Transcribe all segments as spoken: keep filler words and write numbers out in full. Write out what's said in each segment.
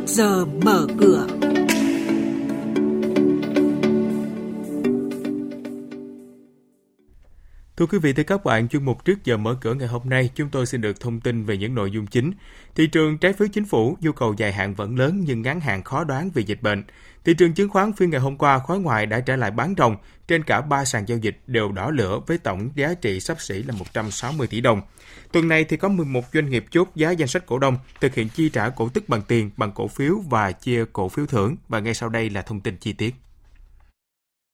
trước giờ mở cửa. Thưa quý vị, thưa các bạn, chuyên mục Trước giờ mở cửa ngày hôm nay, chúng tôi xin được thông tin về những nội dung chính. Thị trường trái phiếu chính phủ, nhu cầu dài hạn vẫn lớn nhưng ngắn hạn khó đoán vì dịch bệnh. Thị trường chứng khoán phiên ngày hôm qua, khối ngoại đã trở lại bán ròng, trên cả ba sàn giao dịch đều đỏ lửa với tổng giá trị xấp xỉ là một trăm sáu mươi tỷ đồng. Tuần này thì có mười một doanh nghiệp chốt giá danh sách cổ đông, thực hiện chi trả cổ tức bằng tiền, bằng cổ phiếu và chia cổ phiếu thưởng. Và ngay sau đây là thông tin chi tiết.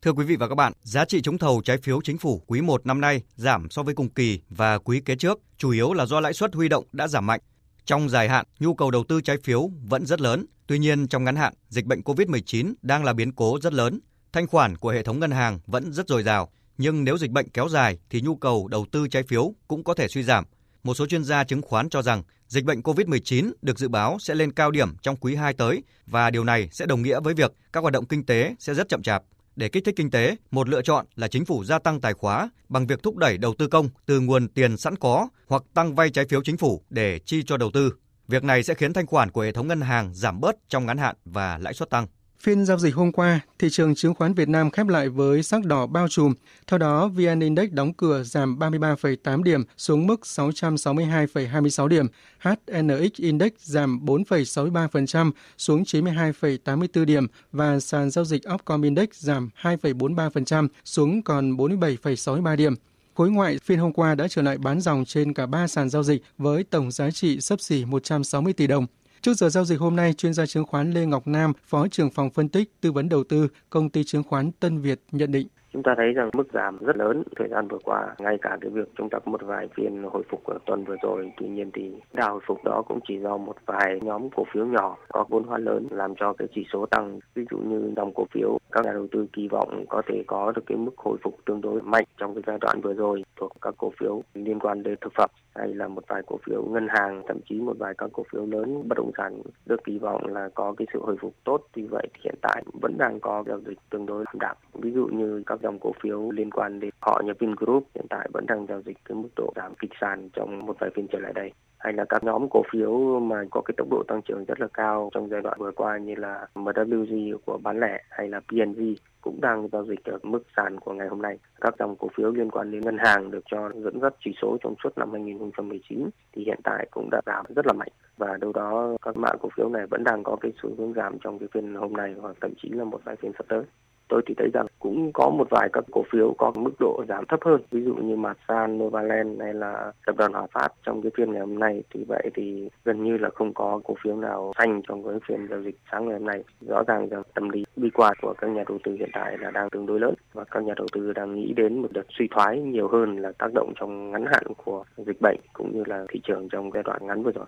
Thưa quý vị và các bạn, giá trị trúng thầu trái phiếu chính phủ quý một năm nay giảm so với cùng kỳ và quý kế trước, chủ yếu là do lãi suất huy động đã giảm mạnh. Trong dài hạn, nhu cầu đầu tư trái phiếu vẫn rất lớn. Tuy nhiên, trong ngắn hạn, dịch bệnh covid mười chín đang là biến cố rất lớn. Thanh khoản của hệ thống ngân hàng vẫn rất dồi dào. Nhưng nếu dịch bệnh kéo dài thì nhu cầu đầu tư trái phiếu cũng có thể suy giảm. Một số chuyên gia chứng khoán cho rằng dịch bệnh covid mười chín được dự báo sẽ lên cao điểm trong quý hai tới và điều này sẽ đồng nghĩa với việc các hoạt động kinh tế sẽ rất chậm chạp. Để kích thích kinh tế, một lựa chọn là chính phủ gia tăng tài khóa bằng việc thúc đẩy đầu tư công từ nguồn tiền sẵn có hoặc tăng vay trái phiếu chính phủ để chi cho đầu tư. Việc này sẽ khiến thanh khoản của hệ thống ngân hàng giảm bớt trong ngắn hạn và lãi suất tăng. Phiên giao dịch hôm qua, thị trường chứng khoán Việt Nam khép lại với sắc đỏ bao trùm. Theo đó, vê en Index đóng cửa giảm ba mươi ba phẩy tám điểm xuống mức sáu trăm sáu mươi hai phẩy hai mươi sáu điểm. hát en ích Index giảm bốn phẩy sáu mươi ba phần trăm xuống chín mươi hai phẩy tám mươi bốn điểm và sàn giao dịch Upcom Index giảm hai phẩy bốn mươi ba phần trăm xuống còn bốn mươi bảy phẩy sáu mươi ba điểm. Khối ngoại phiên hôm qua đã trở lại bán ròng trên cả ba sàn giao dịch với tổng giá trị xấp xỉ một trăm sáu mươi tỷ đồng. Trước giờ giao dịch hôm nay, chuyên gia chứng khoán Lê Ngọc Nam, Phó trưởng phòng phân tích, tư vấn đầu tư, công ty chứng khoán Tân Việt nhận định. Chúng ta thấy rằng mức giảm rất lớn thời gian vừa qua, ngay cả cái việc chúng ta có một vài phiên hồi phục ở tuần vừa rồi. Tuy nhiên thì đà hồi phục đó cũng chỉ do một vài nhóm cổ phiếu nhỏ có vốn hóa lớn làm cho cái chỉ số tăng. Ví dụ như dòng cổ phiếu, các nhà đầu tư kỳ vọng có thể có được cái mức hồi phục tương đối mạnh trong cái giai đoạn vừa rồi thuộc các cổ phiếu liên quan đến thực phẩm hay là một vài cổ phiếu ngân hàng, thậm chí một vài các cổ phiếu lớn bất động sản được kỳ vọng là có cái sự hồi phục tốt. Tuy vậy thì hiện tại vẫn đang có giao dịch tương đối ảm đạm. Ví dụ như các dòng cổ phiếu liên quan đến họ như Vingroup hiện tại vẫn đang giao dịch cái mức độ giảm kịch sàn trong một vài phiên trở lại đây, hay là các nhóm cổ phiếu mà có cái tốc độ tăng trưởng rất là cao trong giai đoạn vừa qua như là em vê giê của bán lẻ hay là pê en vê cũng đang giao dịch ở mức sàn của ngày hôm nay. Các dòng cổ phiếu liên quan đến ngân hàng được cho dẫn dắt chỉ số trong suốt năm hai không một chín thì hiện tại cũng đã giảm rất là mạnh và đâu đó các mã cổ phiếu này vẫn đang có cái xu hướng giảm trong cái phiên hôm nay hoặc thậm chí là một vài phiên sắp tới. Tôi thì thấy rằng cũng có một vài các cổ phiếu có mức độ giảm thấp hơn, ví dụ như Masan, Novaland hay là tập đoàn Hòa Phát trong cái phiên ngày hôm nay. Thì vậy thì gần như là không có cổ phiếu nào xanh trong cái phiên giao dịch sáng ngày hôm nay. Rõ ràng rằng tâm lý bi quan của các nhà đầu tư hiện tại là đang tương đối lớn và các nhà đầu tư đang nghĩ đến một đợt suy thoái nhiều hơn là tác động trong ngắn hạn của dịch bệnh cũng như là thị trường trong giai đoạn ngắn vừa rồi.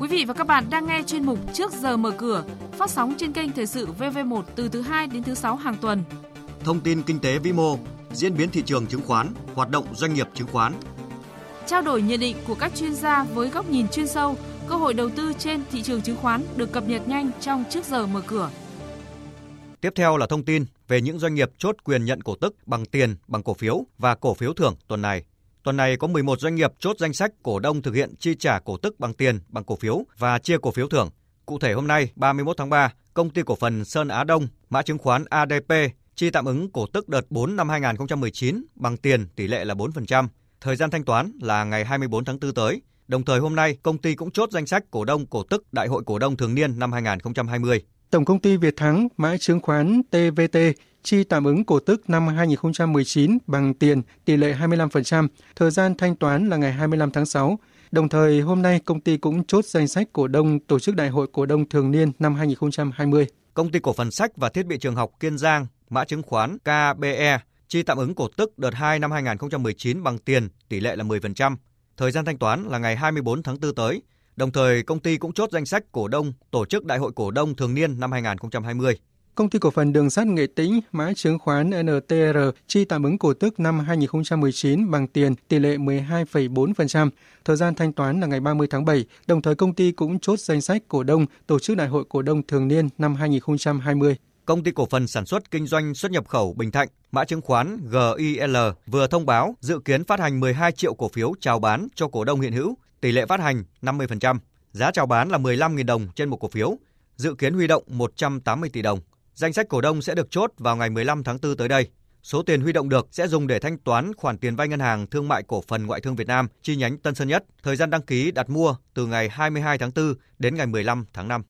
Quý vị và các bạn đang nghe chuyên mục Trước giờ mở cửa, phát sóng trên kênh Thời sự vê vê một từ thứ hai đến thứ sáu hàng tuần. Thông tin kinh tế vĩ mô, diễn biến thị trường chứng khoán, hoạt động doanh nghiệp chứng khoán. Trao đổi nhận định của các chuyên gia với góc nhìn chuyên sâu, cơ hội đầu tư trên thị trường chứng khoán được cập nhật nhanh trong Trước giờ mở cửa. Tiếp theo là thông tin về những doanh nghiệp chốt quyền nhận cổ tức bằng tiền, bằng cổ phiếu và cổ phiếu thưởng tuần này. Tuần này có mười một doanh nghiệp chốt danh sách cổ đông thực hiện chi trả cổ tức bằng tiền, bằng cổ phiếu và chia cổ phiếu thưởng. Cụ thể hôm nay, ba mươi mốt tháng ba, công ty cổ phần Sơn Á Đông, mã chứng khoán a đê pê, chi tạm ứng cổ tức đợt bốn năm hai không một chín bằng tiền tỷ lệ là bốn phần trăm. Thời gian thanh toán là ngày hai mươi tư tháng tư tới. Đồng thời hôm nay, công ty cũng chốt danh sách cổ đông cổ tức Đại hội cổ đông thường niên năm hai không hai không. Tổng công ty Việt Thắng, mã chứng khoán tê vê tê, chi tạm ứng cổ tức năm hai không một chín bằng tiền tỷ lệ hai mươi lăm phần trăm, thời gian thanh toán là ngày hai mươi lăm tháng sáu. Đồng thời, hôm nay công ty cũng chốt danh sách cổ đông tổ chức Đại hội cổ đông thường niên năm hai không hai không. Công ty cổ phần sách và thiết bị trường học Kiên Giang, mã chứng khoán ca bê e, chi tạm ứng cổ tức đợt hai năm hai không một chín bằng tiền tỷ lệ là mười phần trăm, thời gian thanh toán là ngày hai mươi tư tháng tư tới. Đồng thời, công ty cũng chốt danh sách cổ đông tổ chức Đại hội cổ đông thường niên năm hai không hai không. Công ty cổ phần đường sắt Nghệ Tĩnh, mã chứng khoán en tê rờ, chi tạm ứng cổ tức năm hai không một chín bằng tiền tỷ lệ mười hai phẩy bốn phần trăm, thời gian thanh toán là ngày ba mươi tháng bảy. Đồng thời, công ty cũng chốt danh sách cổ đông tổ chức Đại hội cổ đông thường niên năm hai không hai không. Công ty cổ phần sản xuất kinh doanh xuất nhập khẩu Bình Thạnh, mã chứng khoán giê i lờ vừa thông báo dự kiến phát hành mười hai triệu cổ phiếu chào bán cho cổ đông hiện hữu, tỷ lệ phát hành năm mươi phần trăm. Giá chào bán là mười lăm nghìn đồng trên một cổ phiếu, dự kiến huy động một trăm tám mươi tỷ đồng. Danh sách cổ đông sẽ được chốt vào ngày mười lăm tháng tư tới đây. Số tiền huy động được sẽ dùng để thanh toán khoản tiền vay Ngân hàng Thương mại Cổ phần Ngoại thương Việt Nam chi nhánh Tân Sơn Nhất. Thời gian đăng ký đặt mua từ ngày hai mươi hai tháng tư đến ngày mười lăm tháng năm.